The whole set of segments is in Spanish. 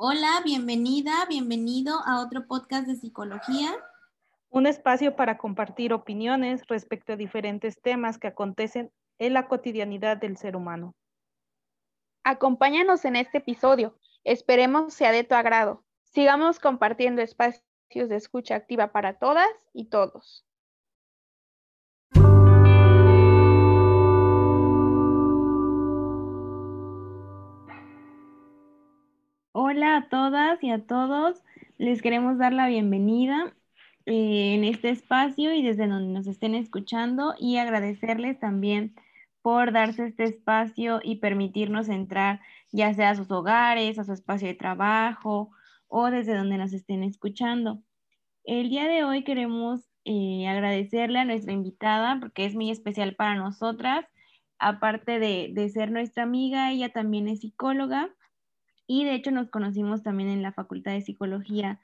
Hola, bienvenida, bienvenido a otro podcast de psicología. Un espacio para compartir opiniones respecto a diferentes temas que acontecen en la cotidianidad del ser humano. Acompáñanos en este episodio. Esperemos sea de tu agrado. Sigamos compartiendo espacios de escucha activa para todas y todos. Hola a todas y a todos, les queremos dar la bienvenida en este espacio y desde donde nos estén escuchando, y agradecerles también por darse este espacio y permitirnos entrar ya sea a sus hogares, a su espacio de trabajo o desde donde nos estén escuchando. El día de hoy queremos agradecerle a nuestra invitada porque es muy especial para nosotras. Aparte de ser nuestra amiga, ella también es psicóloga. Y de hecho nos conocimos también en la Facultad de Psicología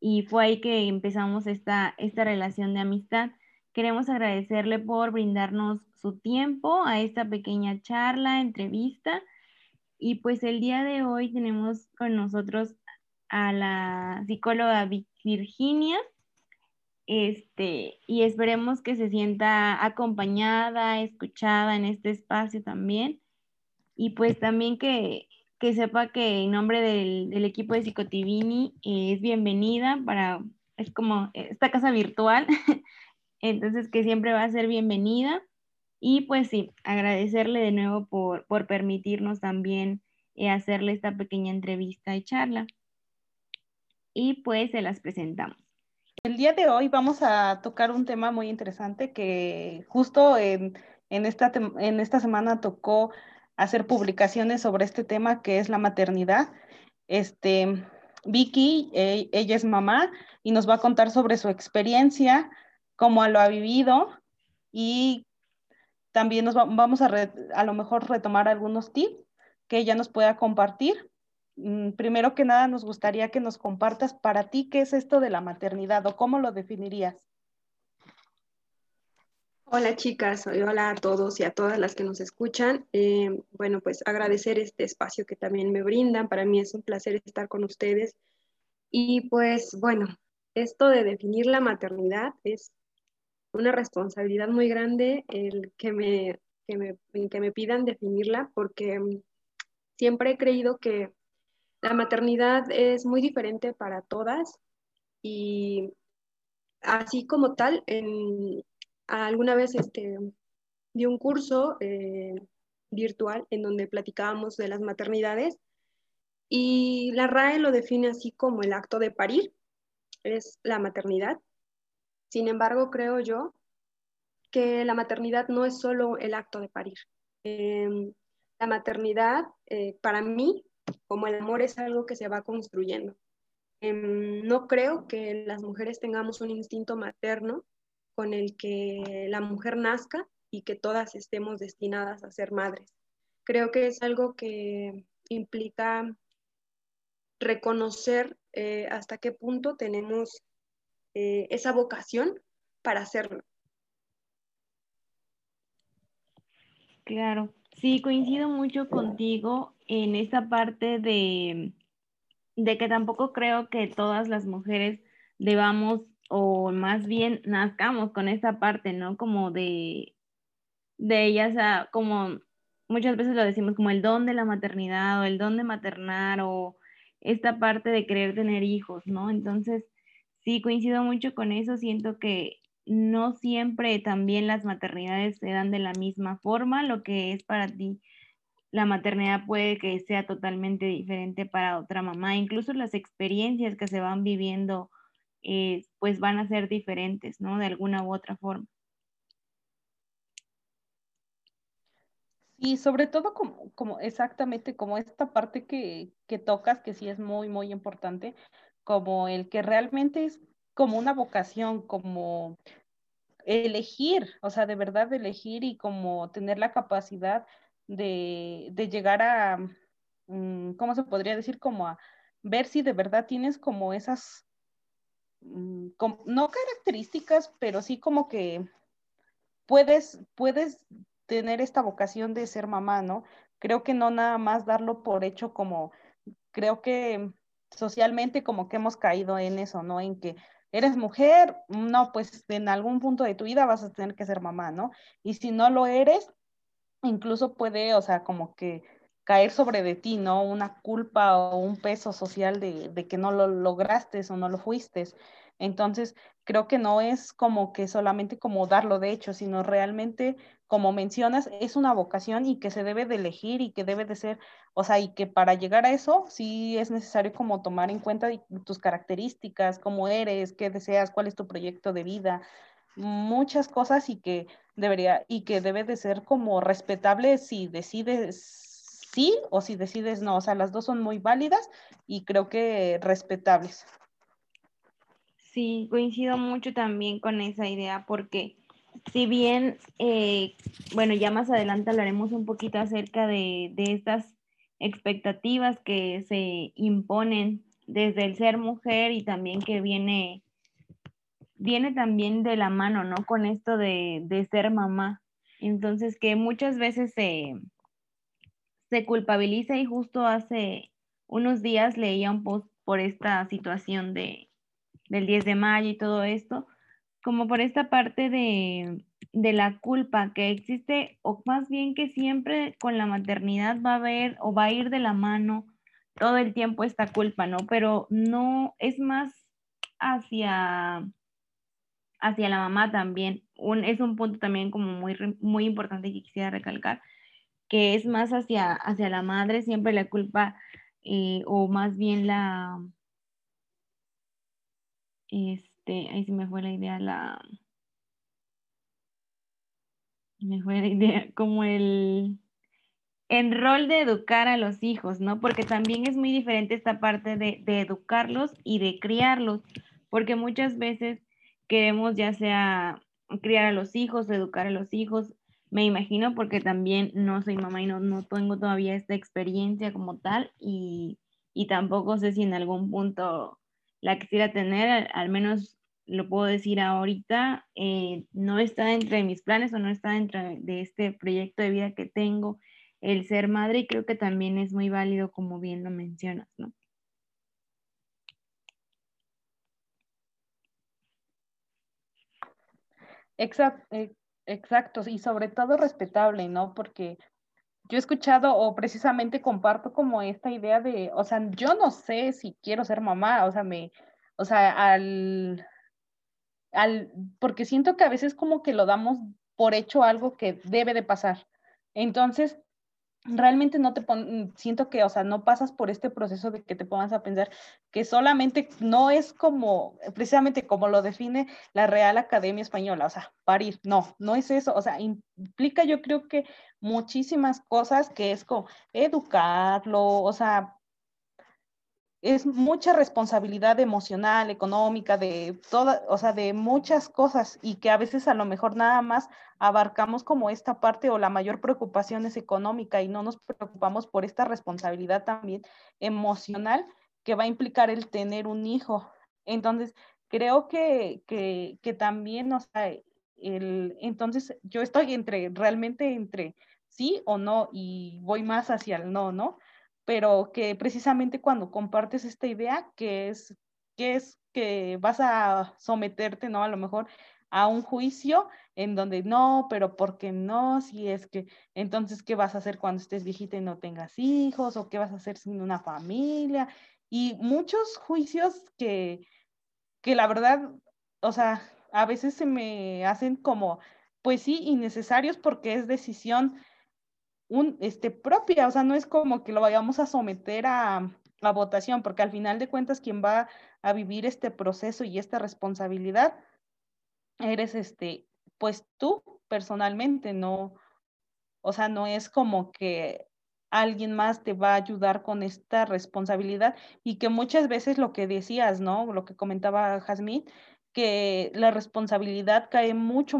y fue ahí que empezamos esta relación de amistad. Queremos agradecerle por brindarnos su tiempo a esta pequeña charla, entrevista. Y pues el día de hoy tenemos con nosotros a la psicóloga Virginia y esperemos que se sienta acompañada, escuchada en este espacio también. Y pues también que sepa que en nombre del equipo de Psicotivini es bienvenida es como esta casa virtual, entonces que siempre va a ser bienvenida. Y pues sí, agradecerle de nuevo por permitirnos también hacerle esta pequeña entrevista y charla. Y pues se las presentamos. El día de hoy vamos a tocar un tema muy interesante que justo en esta semana tocó hacer publicaciones sobre este tema que es la maternidad. Vicky, ella es mamá y nos va a contar sobre su experiencia, cómo lo ha vivido, y también vamos a lo mejor retomar algunos tips que ella nos pueda compartir. Primero que nada nos gustaría que nos compartas para ti qué es esto de la maternidad o cómo lo definirías. Hola chicas, hola a todos y a todas las que nos escuchan. Bueno, pues agradecer este espacio que también me brindan. Para mí es un placer estar con ustedes. Y pues bueno, esto de definir la maternidad es una responsabilidad muy grande el que me pidan definirla, porque siempre he creído que la maternidad es muy diferente para todas y así como tal, alguna vez di un curso virtual en donde platicábamos de las maternidades y la RAE lo define así como el acto de parir, es la maternidad. Sin embargo, creo yo que la maternidad no es solo el acto de parir. La maternidad, para mí, como el amor, es algo que se va construyendo. No creo que las mujeres tengamos un instinto materno con el que la mujer nazca y que todas estemos destinadas a ser madres. Creo que es algo que implica reconocer hasta qué punto tenemos esa vocación para hacerlo. Claro, sí, coincido mucho contigo en esta parte de que tampoco creo que todas las mujeres debamos, o más bien nazcamos con esta parte, ¿no? Como de ellas, como muchas veces lo decimos, como el don de la maternidad o el don de maternar o esta parte de querer tener hijos, ¿no? Entonces, sí, coincido mucho con eso. Siento que no siempre también las maternidades se dan de la misma forma. Lo que es para ti la maternidad puede que sea totalmente diferente para otra mamá. Incluso las experiencias que se van viviendo pues van a ser diferentes, ¿no? De alguna u otra forma. Y sobre todo como exactamente como esta parte que tocas, que sí es muy, muy importante, como el que realmente es como una vocación, como elegir, o sea, de verdad elegir y como tener la capacidad de llegar a, ¿cómo se podría decir? Como a ver si de verdad tienes como esas, no características, pero sí como que puedes tener esta vocación de ser mamá, ¿no? Creo que no nada más darlo por hecho, como creo que socialmente como que hemos caído en eso, ¿no? En que eres mujer, no, pues en algún punto de tu vida vas a tener que ser mamá, ¿no? Y si no lo eres, incluso puede, o sea, como que caer sobre de ti, ¿no? Una culpa o un peso social de que no lo lograste o no lo fuiste. Entonces, creo que no es como que solamente como darlo de hecho, sino realmente, como mencionas, es una vocación y que se debe de elegir y que debe de ser, o sea, y que para llegar a eso sí es necesario como tomar en cuenta tus características, cómo eres, qué deseas, cuál es tu proyecto de vida, muchas cosas y que debe de ser como respetable si decides sí o si decides no, o sea, las dos son muy válidas y creo que respetables. Sí, coincido mucho también con esa idea porque si bien, bueno, ya más adelante hablaremos un poquito acerca de estas expectativas que se imponen desde el ser mujer y también que viene también de la mano, ¿no? Con esto de ser mamá. Entonces que muchas veces se culpabiliza y justo hace unos días leía un post por esta situación del 10 de mayo y todo esto, como por esta parte de la culpa que existe, o más bien que siempre con la maternidad va a haber o va a ir de la mano todo el tiempo esta culpa, ¿no? Pero no, es más hacia la mamá también. Es un punto también como muy, muy importante que quisiera recalcar, que es más hacia la madre, siempre la culpa, o más bien la... ahí se me fue la idea, como el rol de educar a los hijos, ¿no? Porque también es muy diferente esta parte de educarlos y de criarlos, porque muchas veces queremos ya sea criar a los hijos, educar a los hijos, me imagino porque también no soy mamá y no tengo todavía esta experiencia como tal y tampoco sé si en algún punto... la quisiera tener, al menos lo puedo decir ahorita, no está dentro de mis planes o no está dentro de este proyecto de vida que tengo, el ser madre, y creo que también es muy válido como bien lo mencionas, ¿no? Exacto, y sobre todo respetable, ¿no? Porque yo he escuchado o precisamente comparto como esta idea de, o sea, yo no sé si quiero ser mamá, o sea, porque siento que a veces como que lo damos por hecho algo que debe de pasar. Entonces, realmente siento que, o sea, no pasas por este proceso de que te pongas a pensar que solamente no es como, precisamente como lo define la Real Academia Española, o sea, parir, no es eso, o sea, implica yo creo que muchísimas cosas que es como educarlo, o sea, es mucha responsabilidad emocional, económica, de toda, o sea, de muchas cosas y que a veces a lo mejor nada más abarcamos como esta parte o la mayor preocupación es económica y no nos preocupamos por esta responsabilidad también emocional que va a implicar el tener un hijo. Entonces, creo que también, o sea, entonces yo estoy realmente entre sí o no y voy más hacia el no, ¿no? Pero que precisamente cuando compartes esta idea que es que vas a someterte, ¿no? A lo mejor a un juicio en donde no, pero ¿por qué no? Si es que, entonces, ¿qué vas a hacer cuando estés viejita y no tengas hijos? ¿O qué vas a hacer sin una familia? Y muchos juicios que la verdad, o sea, a veces se me hacen como, pues sí, innecesarios porque es decisión propia, o sea, no es como que lo vayamos a someter a votación, porque al final de cuentas quien va a vivir este proceso y esta responsabilidad eres pues tú personalmente, no, o sea, no es como que alguien más te va a ayudar con esta responsabilidad y que muchas veces lo que decías, ¿no? Lo que comentaba Jazmín, que la responsabilidad cae mucho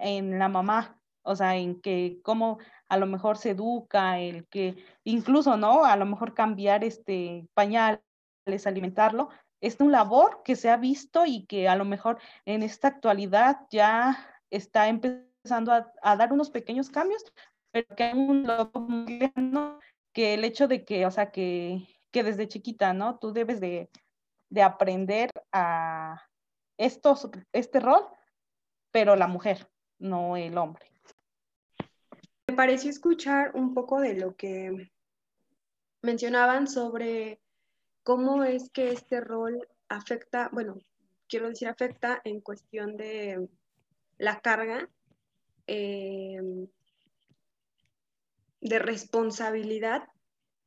en la mamá. O sea, en que cómo a lo mejor se educa, el que incluso, ¿no? A lo mejor cambiar pañales, alimentarlo, es una labor que se ha visto y que a lo mejor en esta actualidad ya está empezando a dar unos pequeños cambios, pero que hay un logro muy grande, que el hecho de que, o sea, que que desde chiquita, ¿no? Tú debes de aprender a este rol, pero la mujer, no el hombre. Me pareció escuchar un poco de lo que mencionaban sobre cómo es que este rol afecta, bueno, quiero decir afecta en cuestión de la carga de responsabilidad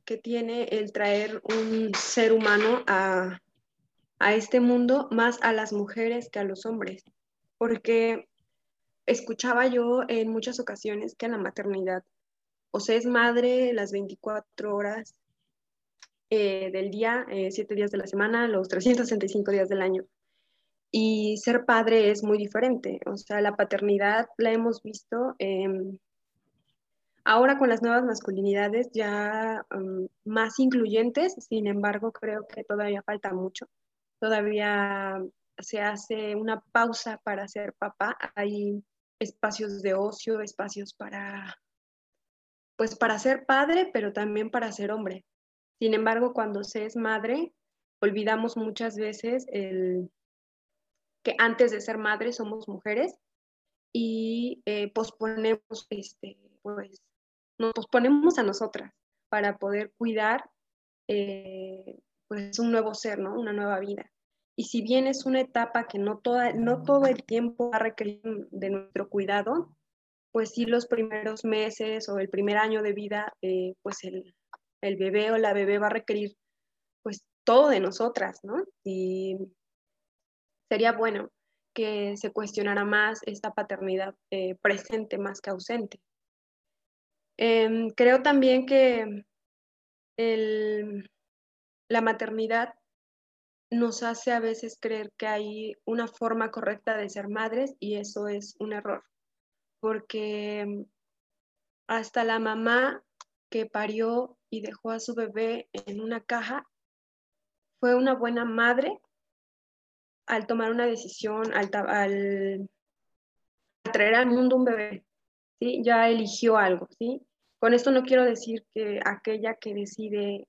que tiene el traer un ser humano a este mundo, más a las mujeres que a los hombres, porque escuchaba yo en muchas ocasiones que la maternidad, o sea, es madre las 24 horas del día, 7 días de la semana, los 365 días del año. Y ser padre es muy diferente, o sea, la paternidad la hemos visto ahora con las nuevas masculinidades ya más incluyentes, sin embargo, creo que todavía falta mucho. Todavía se hace una pausa para ser papá. Hay espacios de ocio, espacios para ser padre, pero también para ser hombre. Sin embargo, cuando se es madre, olvidamos muchas veces que antes de ser madre somos mujeres y posponemos pues nos posponemos a nosotras para poder cuidar pues un nuevo ser, ¿no? Una nueva vida. Y si bien es una etapa que no todo el tiempo va a requerir de nuestro cuidado, pues sí los primeros meses o el primer año de vida, pues el bebé o la bebé va a requerir pues todo de nosotras, ¿no? Y sería bueno que se cuestionara más esta paternidad presente más que ausente. Creo también que la maternidad nos hace a veces creer que hay una forma correcta de ser madres y eso es un error, porque hasta la mamá que parió y dejó a su bebé en una caja fue una buena madre al tomar una decisión, al traer al mundo un bebé, ¿sí? Ya eligió algo, ¿sí? Con esto no quiero decir que aquella que decide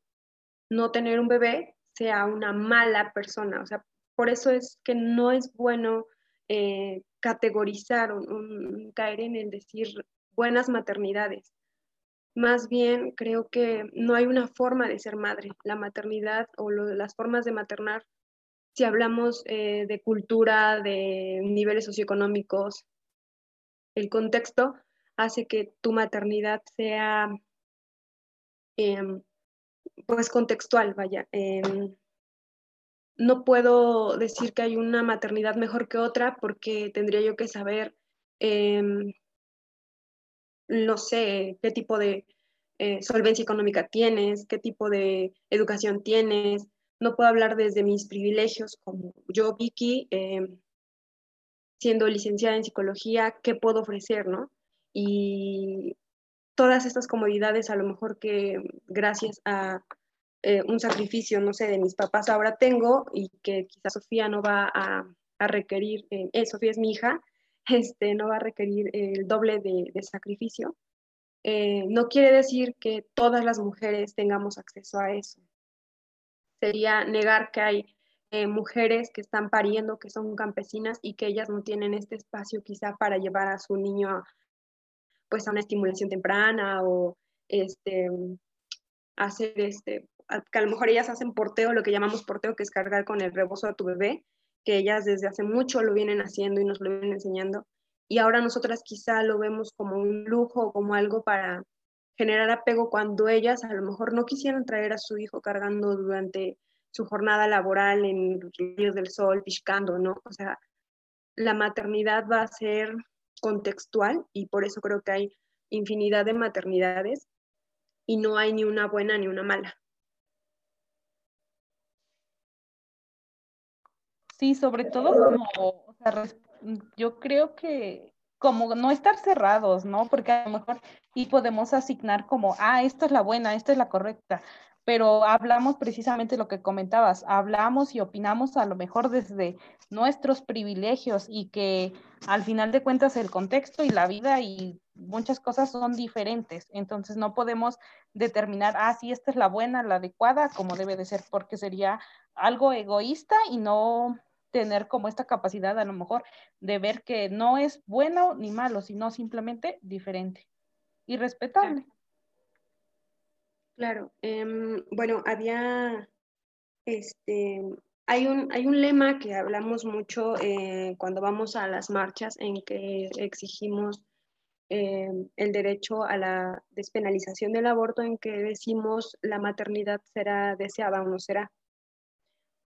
no tener un bebé sea una mala persona, o sea, por eso es que no es bueno categorizar, caer en el decir buenas maternidades. Más bien creo que no hay una forma de ser madre. La maternidad o las formas de maternar, si hablamos de cultura, de niveles socioeconómicos, el contexto hace que tu maternidad sea pues contextual, vaya. No puedo decir que hay una maternidad mejor que otra porque tendría yo que saber, no sé, qué tipo de solvencia económica tienes, qué tipo de educación tienes. No puedo hablar desde mis privilegios, como yo, Vicky, siendo licenciada en psicología, qué puedo ofrecer, ¿no? Y todas estas comodidades a lo mejor que gracias a un sacrificio, no sé, de mis papás ahora tengo y que quizás Sofía no va a requerir, Sofía es mi hija, no va a requerir el doble de sacrificio. No quiere decir que todas las mujeres tengamos acceso a eso. Sería negar que hay mujeres que están pariendo, que son campesinas y que ellas no tienen este espacio quizá para llevar a su niño a una estimulación temprana o hacer que a lo mejor ellas hacen porteo, lo que llamamos porteo, que es cargar con el rebozo a tu bebé, que ellas desde hace mucho lo vienen haciendo y nos lo vienen enseñando, y ahora nosotras quizá lo vemos como un lujo, como algo para generar apego cuando ellas a lo mejor no quisieron traer a su hijo cargando durante su jornada laboral en los ríos del sol, piscando, ¿no? O sea, la maternidad va a ser contextual y por eso creo que hay infinidad de maternidades y no hay ni una buena ni una mala. Sí, sobre todo yo creo que como no estar cerrados, ¿no? Porque a lo mejor y podemos asignar como, esta es la buena, esta es la correcta, pero hablamos precisamente lo que comentabas, hablamos y opinamos a lo mejor desde nuestros privilegios y que al final de cuentas el contexto y la vida y muchas cosas son diferentes, entonces no podemos determinar, ah, sí, esta es la buena, la adecuada, como debe de ser, porque sería algo egoísta y no tener como esta capacidad a lo mejor de ver que no es bueno ni malo, sino simplemente diferente y respetable. Claro, bueno, había, hay un lema que hablamos mucho cuando vamos a las marchas en que exigimos el derecho a la despenalización del aborto, en que decimos la maternidad será deseada o no será.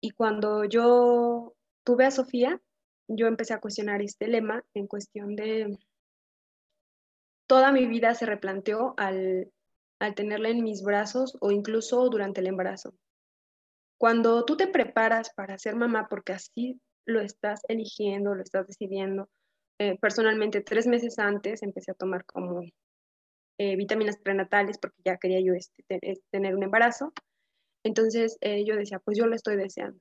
Y cuando yo tuve a Sofía, yo empecé a cuestionar este lema en cuestión de toda mi vida se replanteó al tenerla en mis brazos o incluso durante el embarazo. Cuando tú te preparas para ser mamá, porque así lo estás eligiendo, lo estás decidiendo, personalmente 3 meses antes empecé a tomar como vitaminas prenatales porque ya quería yo tener un embarazo. Entonces yo decía, pues yo lo estoy deseando.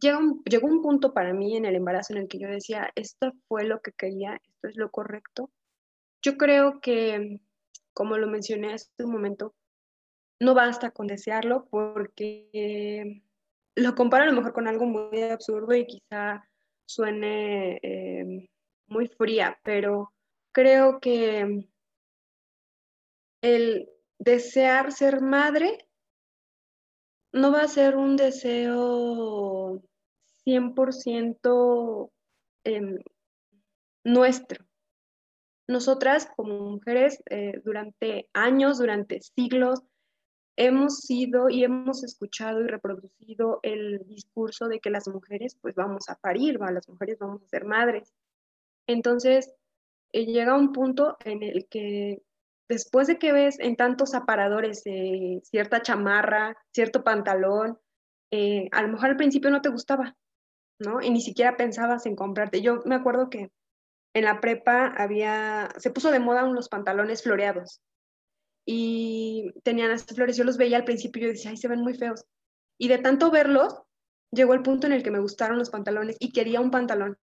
Llegó un punto para mí en el embarazo en el que yo decía, esto fue lo que quería, esto es lo correcto. Yo creo que, como lo mencioné hace un momento, no basta con desearlo porque lo comparo a lo mejor con algo muy absurdo y quizá suene muy fría, pero creo que el desear ser madre no va a ser un deseo 100% nuestro. Nosotras como mujeres durante años, durante siglos, hemos sido y hemos escuchado y reproducido el discurso de que las mujeres pues vamos a parir, las mujeres vamos a ser madres. Entonces llega un punto en el que después de que ves en tantos aparadores cierta chamarra, cierto pantalón, a lo mejor al principio no te gustaba, ¿no? Y ni siquiera pensabas en comprarte. Yo me acuerdo que en la prepa se puso de moda unos pantalones floreados y tenían las flores. Yo los veía al principio y yo decía, ay, se ven muy feos. Y de tanto verlos, llegó el punto en el que me gustaron los pantalones y quería un pantalón.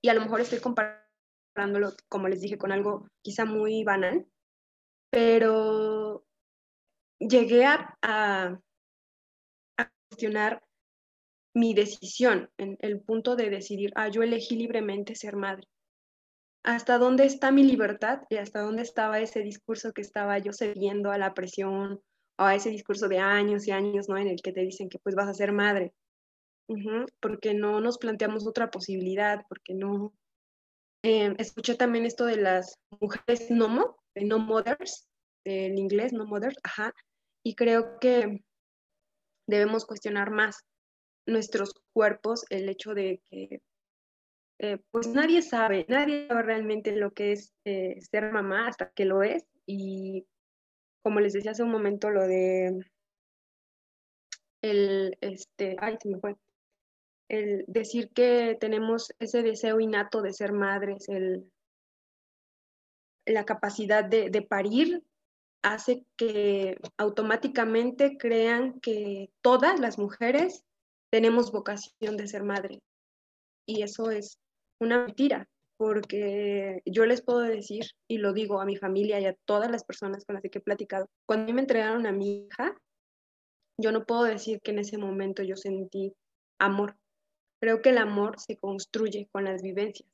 Y a lo mejor estoy comparándolo, como les dije, con algo quizá muy banal, pero llegué a cuestionar mi decisión, en el punto de decidir, yo elegí libremente ser madre. ¿Hasta dónde está mi libertad? ¿Y hasta dónde estaba ese discurso que estaba yo cediendo a la presión, o a ese discurso de años y años, ¿no? En el que te dicen que pues vas a ser madre? Porque no nos planteamos otra posibilidad, porque no... escuché también esto de las mujeres nomo, de no mothers, en inglés, no mothers, ajá, y creo que debemos cuestionar más nuestros cuerpos, el hecho de que pues nadie sabe realmente lo que es ser mamá hasta que lo es, y como les decía hace un momento, lo de el decir que tenemos ese deseo innato de ser madres, la capacidad de parir hace que automáticamente crean que todas las mujeres tenemos vocación de ser madre. Y eso es una mentira, porque yo les puedo decir, y lo digo a mi familia y a todas las personas con las que he platicado, cuando me entregaron a mi hija, yo no puedo decir que en ese momento yo sentí amor. Creo que el amor se construye con las vivencias.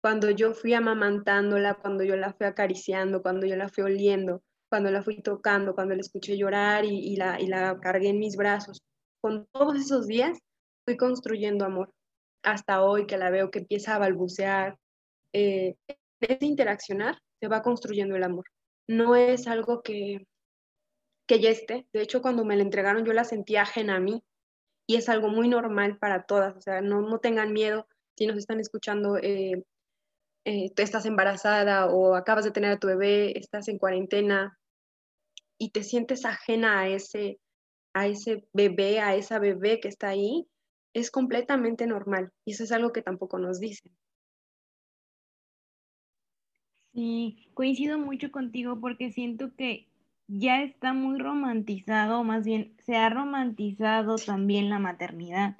Cuando yo fui amamantándola, cuando yo la fui acariciando, cuando yo la fui oliendo, cuando la fui tocando, cuando la escuché llorar y la cargué en mis brazos. Con todos esos días fui construyendo amor. Hasta hoy que la veo que empieza a balbucear. Ese interaccionar se va construyendo el amor. No es algo que ya esté. De hecho, cuando me la entregaron yo la sentía ajena a mí. Y es algo muy normal para todas. O sea, no tengan miedo si nos están escuchando. Tú estás embarazada o acabas de tener a tu bebé, estás en cuarentena y te sientes ajena a ese bebé, a esa bebé que está ahí, es completamente normal. Y eso es algo que tampoco nos dicen. Sí, coincido mucho contigo porque siento que ya está muy romantizado, más bien se ha romantizado también la maternidad.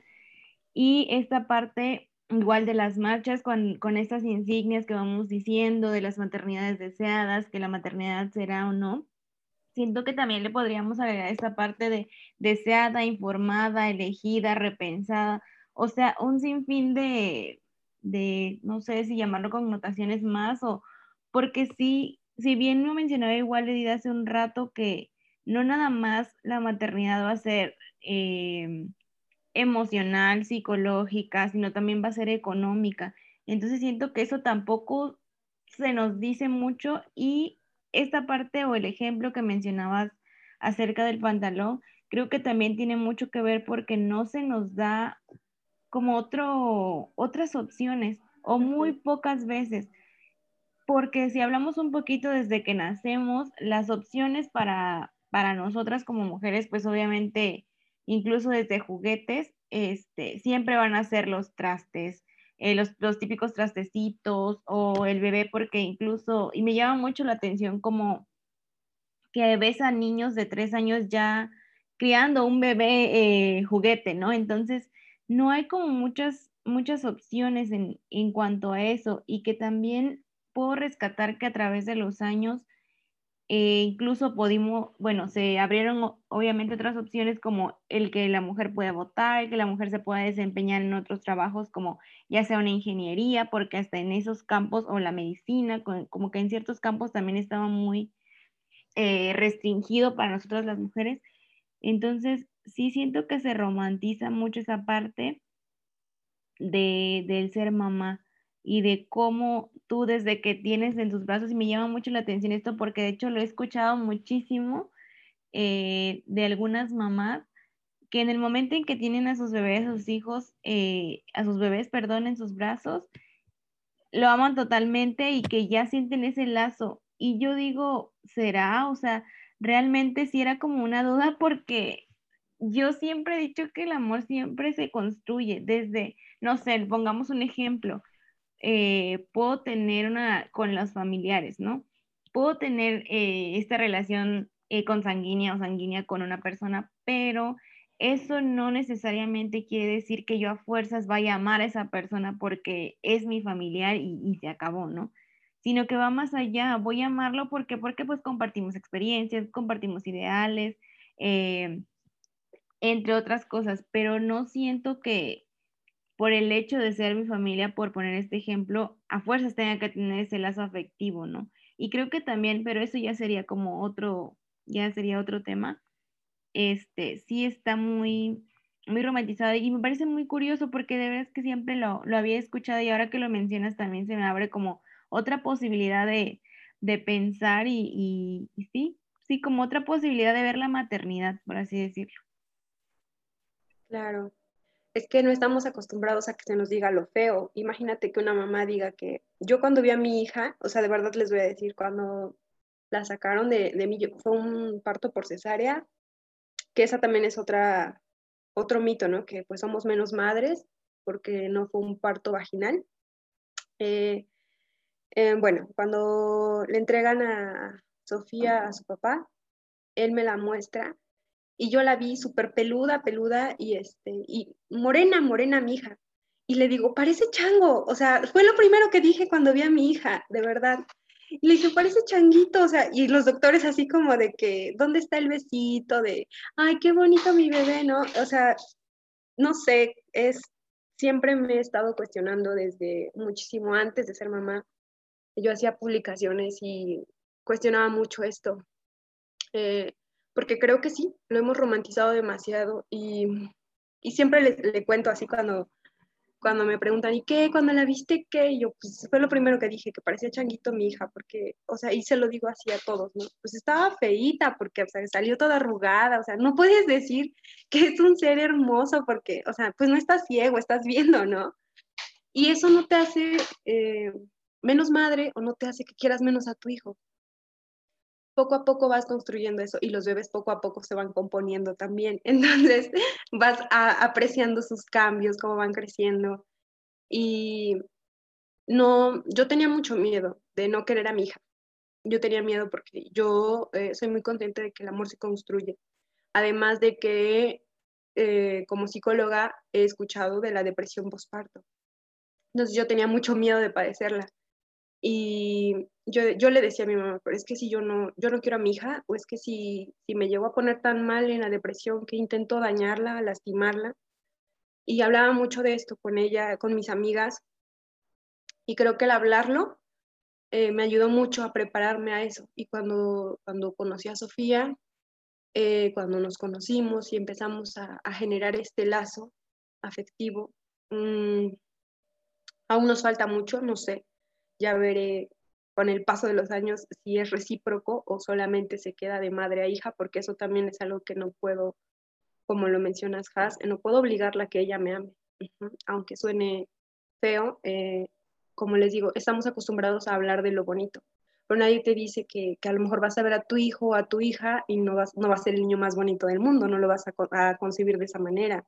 Y esta parte Igual de las marchas con estas insignias que vamos diciendo, de las maternidades deseadas, que la maternidad será o no. Siento que también le podríamos agregar esta parte de deseada, informada, elegida, repensada. O sea, un sinfín de no sé si llamarlo connotaciones más, o porque sí, si bien lo mencionaba igual Edith hace un rato, que no nada más la maternidad va a ser... emocional, psicológica, sino también va a ser económica. Entonces siento que eso tampoco se nos dice mucho, y esta parte o el ejemplo que mencionabas acerca del pantalón, creo que también tiene mucho que ver porque no se nos da como otras opciones, o muy pocas veces, porque si hablamos un poquito desde que nacemos, las opciones para nosotras como mujeres, pues obviamente... incluso desde juguetes, siempre van a ser los trastes, los típicos trastecitos o el bebé, porque incluso, y me llama mucho la atención como que ves a niños de 3 años ya criando un bebé juguete, ¿no? Entonces, no hay como muchas opciones en cuanto a eso, y que también puedo rescatar que a través de los años, incluso se abrieron obviamente otras opciones, como el que la mujer pueda votar, que la mujer se pueda desempeñar en otros trabajos, como ya sea una ingeniería, porque hasta en esos campos, o la medicina, como que en ciertos campos también estaba muy restringido para nosotras las mujeres. Entonces sí siento que se romantiza mucho esa parte del ser mamá, y de cómo tú desde que tienes en tus brazos, y me llama mucho la atención esto porque de hecho lo he escuchado muchísimo de algunas mamás, que en el momento en que tienen a sus bebés, a sus bebés, en sus brazos, lo aman totalmente y que ya sienten ese lazo. Y yo digo, ¿será? O sea, realmente sí era como una duda, porque yo siempre he dicho que el amor siempre se construye desde, no sé, pongamos un ejemplo. Puedo tener con los familiares, ¿no? Puedo tener esta relación consanguínea o sanguínea con una persona, pero eso no necesariamente quiere decir que yo a fuerzas vaya a amar a esa persona porque es mi familiar y se acabó, ¿no? Sino que va más allá, voy a amarlo porque pues compartimos experiencias, compartimos ideales, entre otras cosas, pero no siento que por el hecho de ser mi familia, por poner este ejemplo, a fuerzas tenga que tener ese lazo afectivo, ¿no? Y creo que también, pero eso ya sería como otro tema, sí está muy, muy romantizado, y me parece muy curioso porque de verdad es que siempre lo había escuchado, y ahora que lo mencionas también se me abre como otra posibilidad de pensar y sí, como otra posibilidad de ver la maternidad, por así decirlo. Claro. Es que no estamos acostumbrados a que se nos diga lo feo. Imagínate que una mamá diga que... Yo cuando vi a mi hija, o sea, de verdad les voy a decir, cuando la sacaron de mí, fue un parto por cesárea, que esa también es otro mito, ¿no? Que pues somos menos madres porque no fue un parto vaginal. Cuando le entregan a Sofía, a su papá, él me la muestra. Y yo la vi súper peluda, y morena mi hija. Y le digo, parece chango. O sea, fue lo primero que dije cuando vi a mi hija, de verdad. Y le dije, parece changuito. O sea, y los doctores así como de que, ¿dónde está el besito? De, ay, qué bonito mi bebé, ¿no? O sea, no sé, siempre me he estado cuestionando desde muchísimo antes de ser mamá. Yo hacía publicaciones y cuestionaba mucho esto. Porque creo que sí, lo hemos romantizado demasiado, y siempre le cuento así cuando me preguntan, ¿y qué? ¿Cuándo la viste? ¿Qué? Y yo, pues fue lo primero que dije, que parecía changuito mi hija, porque, o sea, y se lo digo así a todos, ¿no? Pues estaba feíta, porque, o sea, salió toda arrugada, o sea, no puedes decir que es un ser hermoso, porque, o sea, pues no estás ciego, estás viendo, ¿no? Y eso no te hace menos madre, o no te hace que quieras menos a tu hijo. Poco a poco vas construyendo eso, y los bebés poco a poco se van componiendo también. Entonces vas apreciando sus cambios, cómo van creciendo. Y no, yo tenía mucho miedo de no querer a mi hija. Yo tenía miedo porque yo soy muy consciente de que el amor se construye. Además de que como psicóloga he escuchado de la depresión postparto. Entonces yo tenía mucho miedo de padecerla. Y yo le decía a mi mamá, pero es que si yo no quiero a mi hija, o es que si me llevo a poner tan mal en la depresión que intento dañarla, lastimarla. Y hablaba mucho de esto con ella, con mis amigas. Y creo que el hablarlo me ayudó mucho a prepararme a eso. Y cuando conocí a Sofía, cuando nos conocimos y empezamos a generar este lazo afectivo, aún nos falta mucho, no sé. Ya veré con el paso de los años si es recíproco o solamente se queda de madre a hija, porque eso también es algo que no puedo, como lo mencionas, Has, no puedo obligarla a que ella me ame. Aunque suene feo, como les digo, estamos acostumbrados a hablar de lo bonito, pero nadie te dice que a lo mejor vas a ver a tu hijo o a tu hija y no va a ser el niño más bonito del mundo, no lo vas a concebir de esa manera,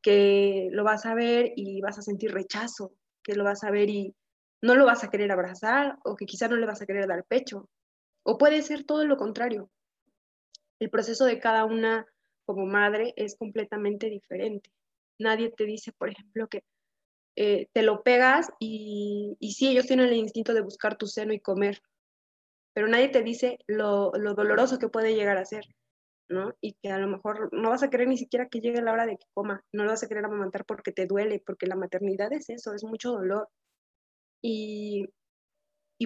que lo vas a ver y vas a sentir rechazo, que lo vas a ver y no lo vas a querer abrazar, o que quizá no le vas a querer dar pecho, o puede ser todo lo contrario. El proceso de cada una como madre es completamente diferente. Nadie te dice, por ejemplo, que te lo pegas y sí, ellos tienen el instinto de buscar tu seno y comer, pero nadie te dice lo doloroso que puede llegar a ser, ¿no? Y que a lo mejor no vas a querer ni siquiera que llegue la hora de que coma, no lo vas a querer amamantar porque te duele, porque la maternidad es eso, es mucho dolor. Y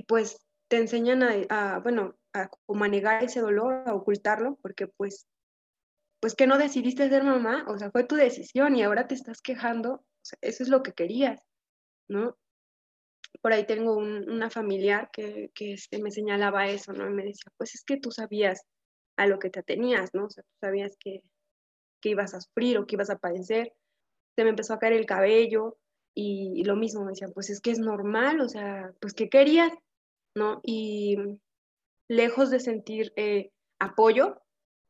pues te enseñan a como a negar ese dolor, a ocultarlo, porque pues que no decidiste ser mamá, o sea, fue tu decisión y ahora te estás quejando, o sea, eso es lo que querías, ¿no? Por ahí tengo una familiar que me señalaba eso, ¿no? Y me decía, pues es que tú sabías a lo que te atenías, ¿no? O sea, tú sabías que ibas a sufrir o que ibas a padecer. Se me empezó a caer el cabello. Y lo mismo, me decían, pues es que es normal, o sea, pues ¿qué querías? ¿No? Y lejos de sentir apoyo,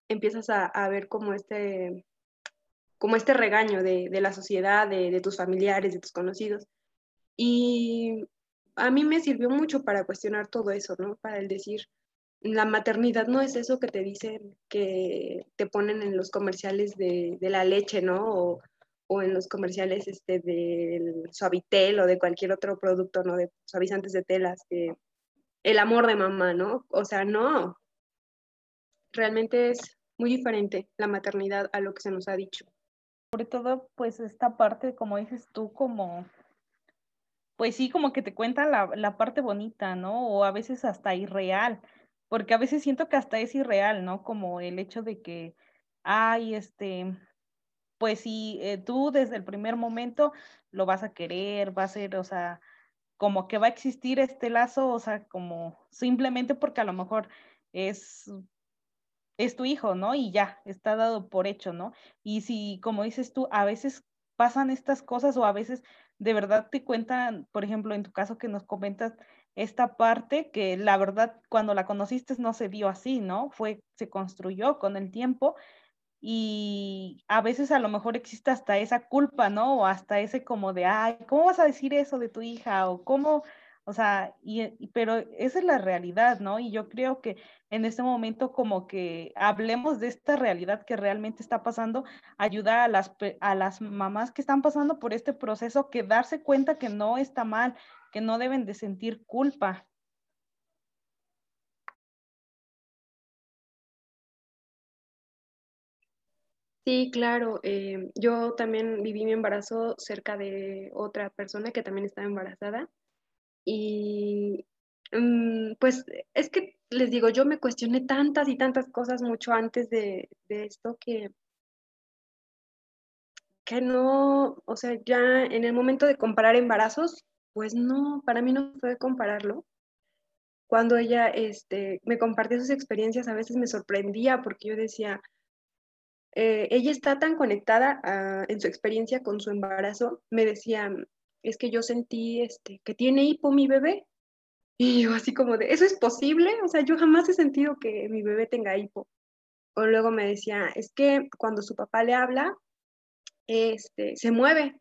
empiezas a ver como este regaño de la sociedad, de tus familiares, de tus conocidos. Y a mí me sirvió mucho para cuestionar todo eso, ¿no? Para el decir, la maternidad no es eso que te dicen, que te ponen en los comerciales de la leche, ¿no? O en los comerciales del Suavitel o de cualquier otro producto, ¿no? De suavizantes de telas, el amor de mamá, ¿no? O sea, no. Realmente es muy diferente la maternidad a lo que se nos ha dicho. Sobre todo, pues, esta parte, como dices tú, como... Pues sí, como que te cuentan la parte bonita, ¿no? O a veces hasta irreal. Porque a veces siento que hasta es irreal, ¿no? Como el hecho de que, ay, pues sí, tú desde el primer momento lo vas a querer, va a ser, o sea, como que va a existir este lazo, o sea, como simplemente porque a lo mejor es tu hijo, ¿no? Y ya, está dado por hecho, ¿no? Y si, como dices tú, a veces pasan estas cosas o a veces de verdad te cuentan, por ejemplo, en tu caso que nos comentas esta parte que la verdad cuando la conociste no se dio así, ¿no? Se construyó con el tiempo. Y a veces a lo mejor existe hasta esa culpa, ¿no? O hasta ese como de, ay, ¿cómo vas a decir eso de tu hija? O cómo, o sea, pero esa es la realidad, ¿no? Y yo creo que en este momento como que hablemos de esta realidad que realmente está pasando, ayuda a las mamás que están pasando por este proceso, que darse cuenta que no está mal, que no deben de sentir culpa. Sí, claro. Yo también viví mi embarazo cerca de otra persona que también estaba embarazada. Y pues es que les digo, yo me cuestioné tantas y tantas cosas mucho antes de esto que no, o sea, ya en el momento de comparar embarazos, pues no, para mí no fue compararlo. Cuando ella me compartía sus experiencias, a veces me sorprendía porque yo decía... ella está tan conectada en su experiencia con su embarazo, me decía, es que yo sentí que tiene hipo mi bebé, y yo así como ¿eso es posible? O sea, yo jamás he sentido que mi bebé tenga hipo. O luego me decía, es que cuando su papá le habla, se mueve,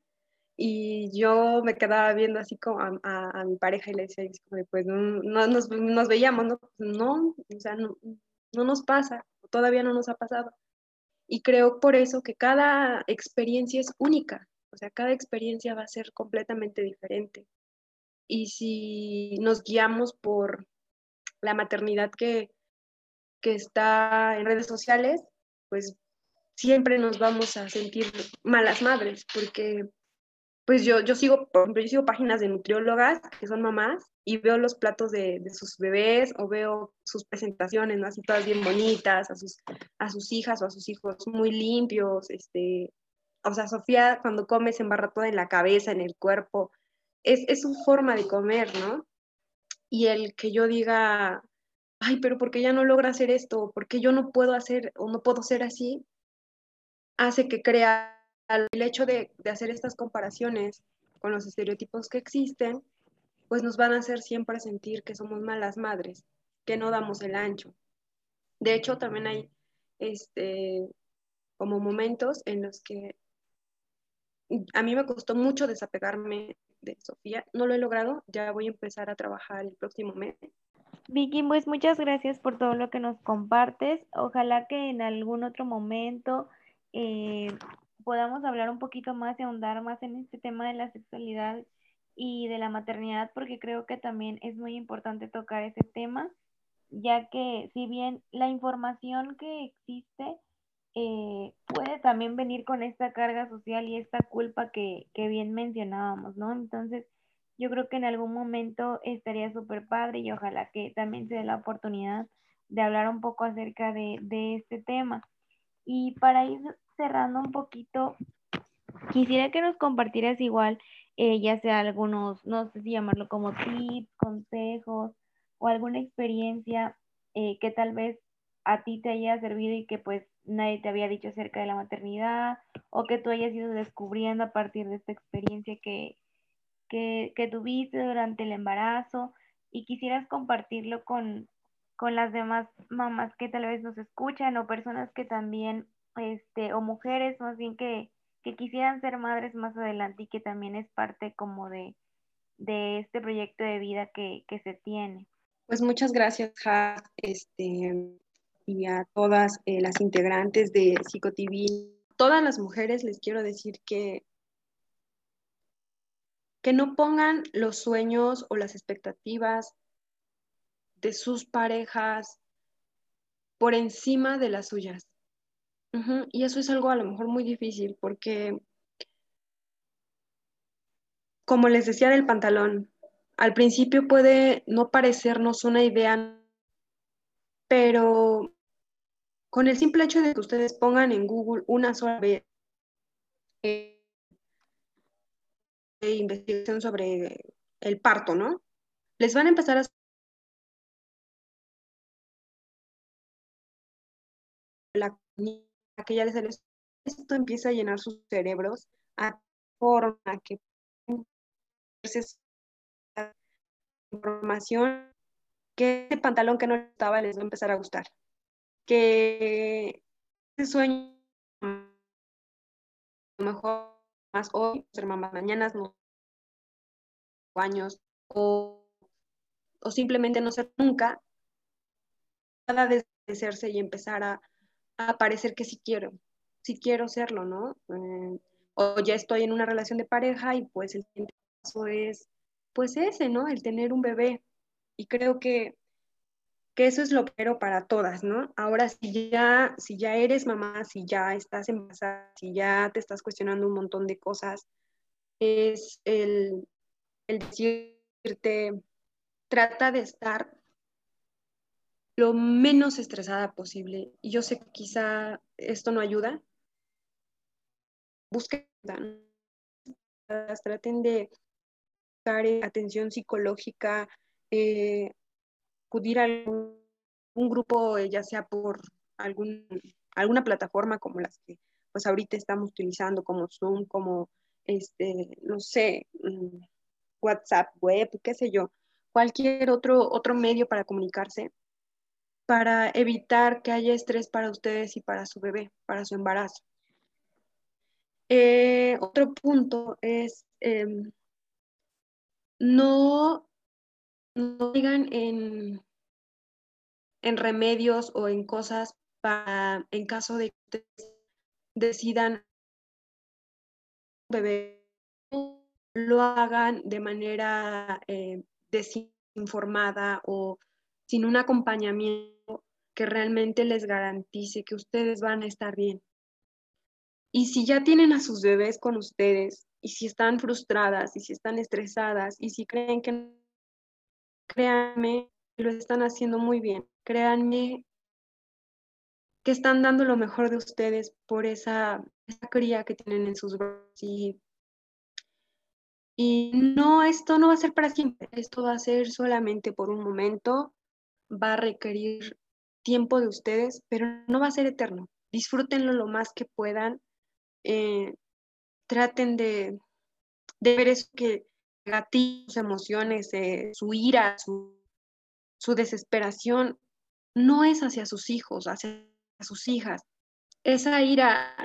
y yo me quedaba viendo así como a mi pareja y le decía, pues no nos veíamos, no, o sea, no nos pasa, todavía no nos ha pasado. Y creo por eso que cada experiencia es única, O sea, cada experiencia va a ser completamente diferente. Y si nos guiamos por la maternidad que está en redes sociales, pues siempre nos vamos a sentir malas madres, porque pues yo sigo, por ejemplo, yo sigo páginas de nutriólogas que son mamás y veo los platos de sus bebés o veo sus presentaciones, ¿no? Así todas bien bonitas, a sus hijas o a sus hijos muy limpios. O sea, Sofía cuando come se embarra todo en la cabeza, en el cuerpo. Es su forma de comer, ¿no? Y el que yo diga, ay, pero ¿por qué ella no logra hacer esto? ¿Por qué yo no puedo hacer o no puedo ser así? Hace que crea. El hecho de hacer estas comparaciones con los estereotipos que existen, pues nos van a hacer siempre sentir que somos malas madres, que no damos el ancho. De hecho, también hay como momentos en los que a mí me costó mucho desapegarme de Sofía. No lo he logrado, ya voy a empezar a trabajar el próximo mes. Vicky, pues muchas gracias por todo lo que nos compartes. Ojalá que en algún otro momento podamos hablar un poquito más y ahondar más en este tema de la sexualidad y de la maternidad, porque creo que también es muy importante tocar ese tema, ya que si bien la información que existe puede también venir con esta carga social y esta culpa que bien mencionábamos, ¿no? Entonces yo creo que en algún momento estaría súper padre y ojalá que también se dé la oportunidad de hablar un poco acerca de este tema. Y para ir cerrando un poquito, quisiera que nos compartieras igual, ya sea algunos, no sé si llamarlo como tips, consejos o alguna experiencia que tal vez a ti te haya servido y que pues nadie te había dicho acerca de la maternidad o que tú hayas ido descubriendo a partir de esta experiencia que tuviste durante el embarazo y quisieras compartirlo con las demás mamás que tal vez nos escuchan o personas que también o mujeres más bien que quisieran ser madres más adelante y que también es parte como de este proyecto de vida que se tiene. Pues muchas gracias, Jaz, y a todas las integrantes de Psicotivini. Todas las mujeres les quiero decir que no pongan los sueños o las expectativas de sus parejas por encima de las suyas. Uh-huh. Y eso es algo a lo mejor muy difícil porque, como les decía del pantalón, al principio puede no parecernos una idea, pero con el simple hecho de que ustedes pongan en Google una sola vez de investigación sobre el parto, ¿no? Les van a empezar a la que ya les salió, esto empieza a llenar sus cerebros a forma que información que el pantalón que no les gustaba les va a empezar a gustar, que ese sueño a lo mejor más hoy ser mamá, mañana no, años o simplemente no ser nunca, nada de hacerse y empezar a parecer que sí quiero serlo, ¿no? O ya estoy en una relación de pareja y pues el siguiente paso es pues ese, ¿no? El tener un bebé. Y creo que eso es lo primero para todas, ¿no? Ahora si ya eres mamá, si ya estás embarazada, si ya te estás cuestionando un montón de cosas, es el decirte, trata de estar lo menos estresada posible. Y yo sé que quizá esto no ayuda. Busquen, traten de buscar atención psicológica, acudir a un grupo, ya sea por alguna plataforma como las que pues ahorita estamos utilizando, como Zoom, como no sé, WhatsApp, web, qué sé yo, cualquier otro medio para comunicarse, para evitar que haya estrés para ustedes y para su bebé, para su embarazo. Otro punto es no digan en remedios o en cosas para, en caso de que ustedes decidan bebé, lo hagan de manera desinformada o sin un acompañamiento que realmente les garantice que ustedes van a estar bien. Y si ya tienen a sus bebés con ustedes, y si están frustradas, y si están estresadas, y si creen que no, créanme, lo están haciendo muy bien. Créanme que están dando lo mejor de ustedes por esa cría que tienen en sus brazos. Y no, esto no va a ser para siempre. Esto va a ser solamente por un momento. Va a requerir tiempo de ustedes, pero no va a ser eterno. Disfrútenlo lo más que puedan. Traten de ver eso que gatillan sus emociones, su ira, su desesperación. No es hacia sus hijos, hacia sus hijas. Esa ira,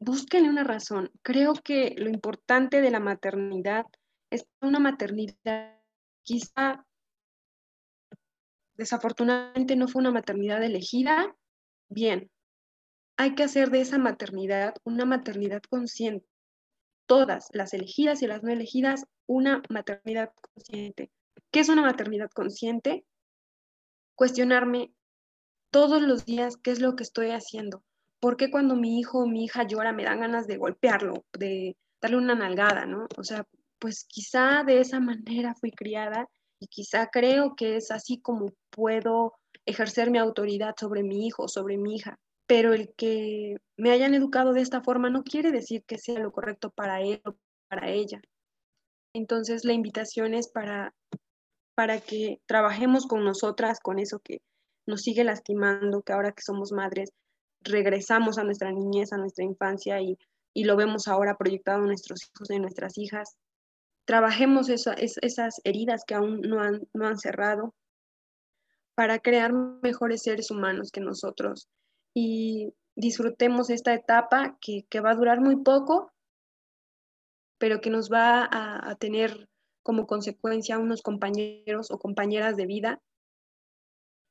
búsquenle una razón. Creo que lo importante de la maternidad es una maternidad, quizá desafortunadamente no fue una maternidad elegida. Bien, hay que hacer de esa maternidad una maternidad consciente. Todas, las elegidas y las no elegidas, una maternidad consciente. ¿Qué es una maternidad consciente? Cuestionarme todos los días qué es lo que estoy haciendo. ¿Por qué cuando mi hijo o mi hija llora me dan ganas de golpearlo, de darle una nalgada, ¿no? O sea, pues quizá de esa manera fui criada y quizá creo que es así como puedo ejercer mi autoridad sobre mi hijo, sobre mi hija. Pero el que me hayan educado de esta forma no quiere decir que sea lo correcto para él o para ella. Entonces la invitación es para que trabajemos con nosotras, con eso que nos sigue lastimando, que ahora que somos madres regresamos a nuestra niñez, a nuestra infancia y lo vemos ahora proyectado en nuestros hijos, en nuestras hijas. Trabajemos esas heridas que aún no han cerrado para crear mejores seres humanos que nosotros y disfrutemos esta etapa que va a durar muy poco, pero que nos va a tener como consecuencia unos compañeros o compañeras de vida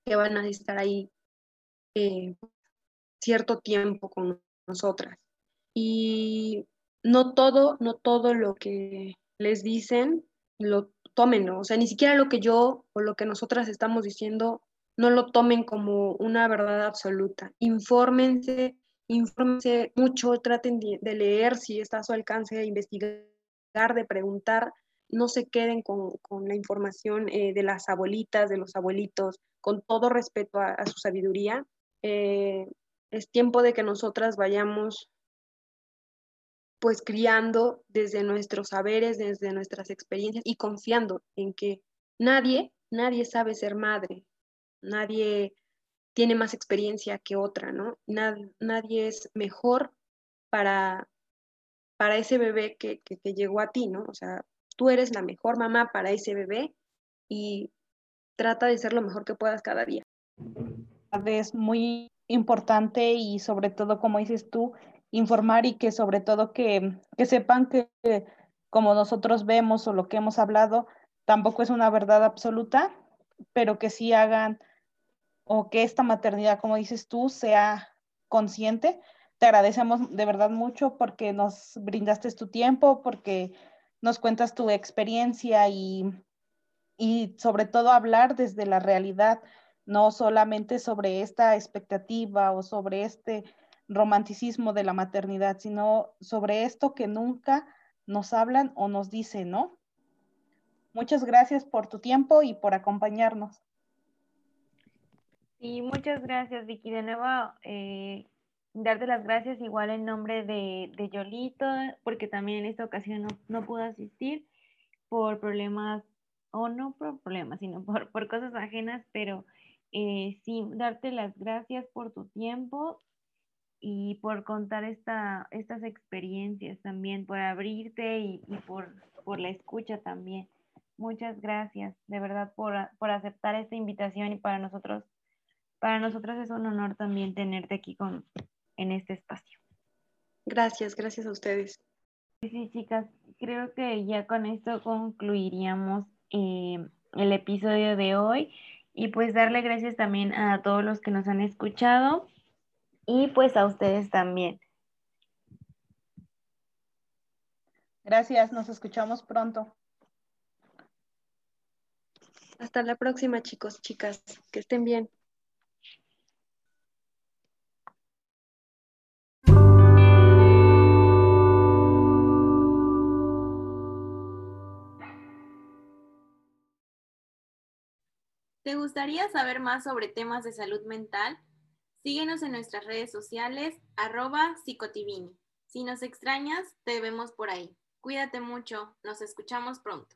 que van a estar ahí cierto tiempo con nosotras. Y no todo lo que les dicen, lo tómenlo. O sea, ni siquiera lo que yo o lo que nosotras estamos diciendo, no lo tomen como una verdad absoluta. Infórmense mucho, traten de leer si está a su alcance, de investigar, de preguntar. No se queden con la información de las abuelitas, de los abuelitos, con todo respeto a su sabiduría. Es tiempo de que nosotras vayamos pues criando desde nuestros saberes, desde nuestras experiencias y confiando en que nadie sabe ser madre, nadie tiene más experiencia que otra, ¿no? Nadie es mejor para ese bebé que llegó a ti, ¿no? O sea, tú eres la mejor mamá para ese bebé y trata de ser lo mejor que puedas cada día. Es muy importante y sobre todo, como dices tú, informar y que sobre todo que sepan que como nosotros vemos o lo que hemos hablado, tampoco es una verdad absoluta, pero que sí hagan o que esta maternidad, como dices tú, sea consciente. Te agradecemos de verdad mucho porque nos brindaste tu tiempo, porque nos cuentas tu experiencia y sobre todo hablar desde la realidad, no solamente sobre esta expectativa o sobre este romanticismo de la maternidad, sino sobre esto que nunca nos hablan o nos dicen, ¿no? Muchas gracias por tu tiempo y por acompañarnos. Sí, muchas gracias, Vicky. De nuevo, darte las gracias igual en nombre de Yolito, porque también en esta ocasión no pudo asistir por problemas, o no por problemas, sino por cosas ajenas, pero... sí, darte las gracias por tu tiempo y por contar estas experiencias también, por abrirte y por la escucha también. Muchas gracias, de verdad, por aceptar esta invitación y para nosotros es un honor también tenerte aquí en este espacio. Gracias a ustedes. Sí, chicas, creo que ya con esto concluiríamos el episodio de hoy. Y pues darle gracias también a todos los que nos han escuchado y pues a ustedes también. Gracias, nos escuchamos pronto. Hasta la próxima, chicos, chicas. Que estén bien. ¿Te gustaría saber más sobre temas de salud mental? Síguenos en nuestras redes sociales, @Psicotivini. Si nos extrañas, te vemos por ahí. Cuídate mucho. Nos escuchamos pronto.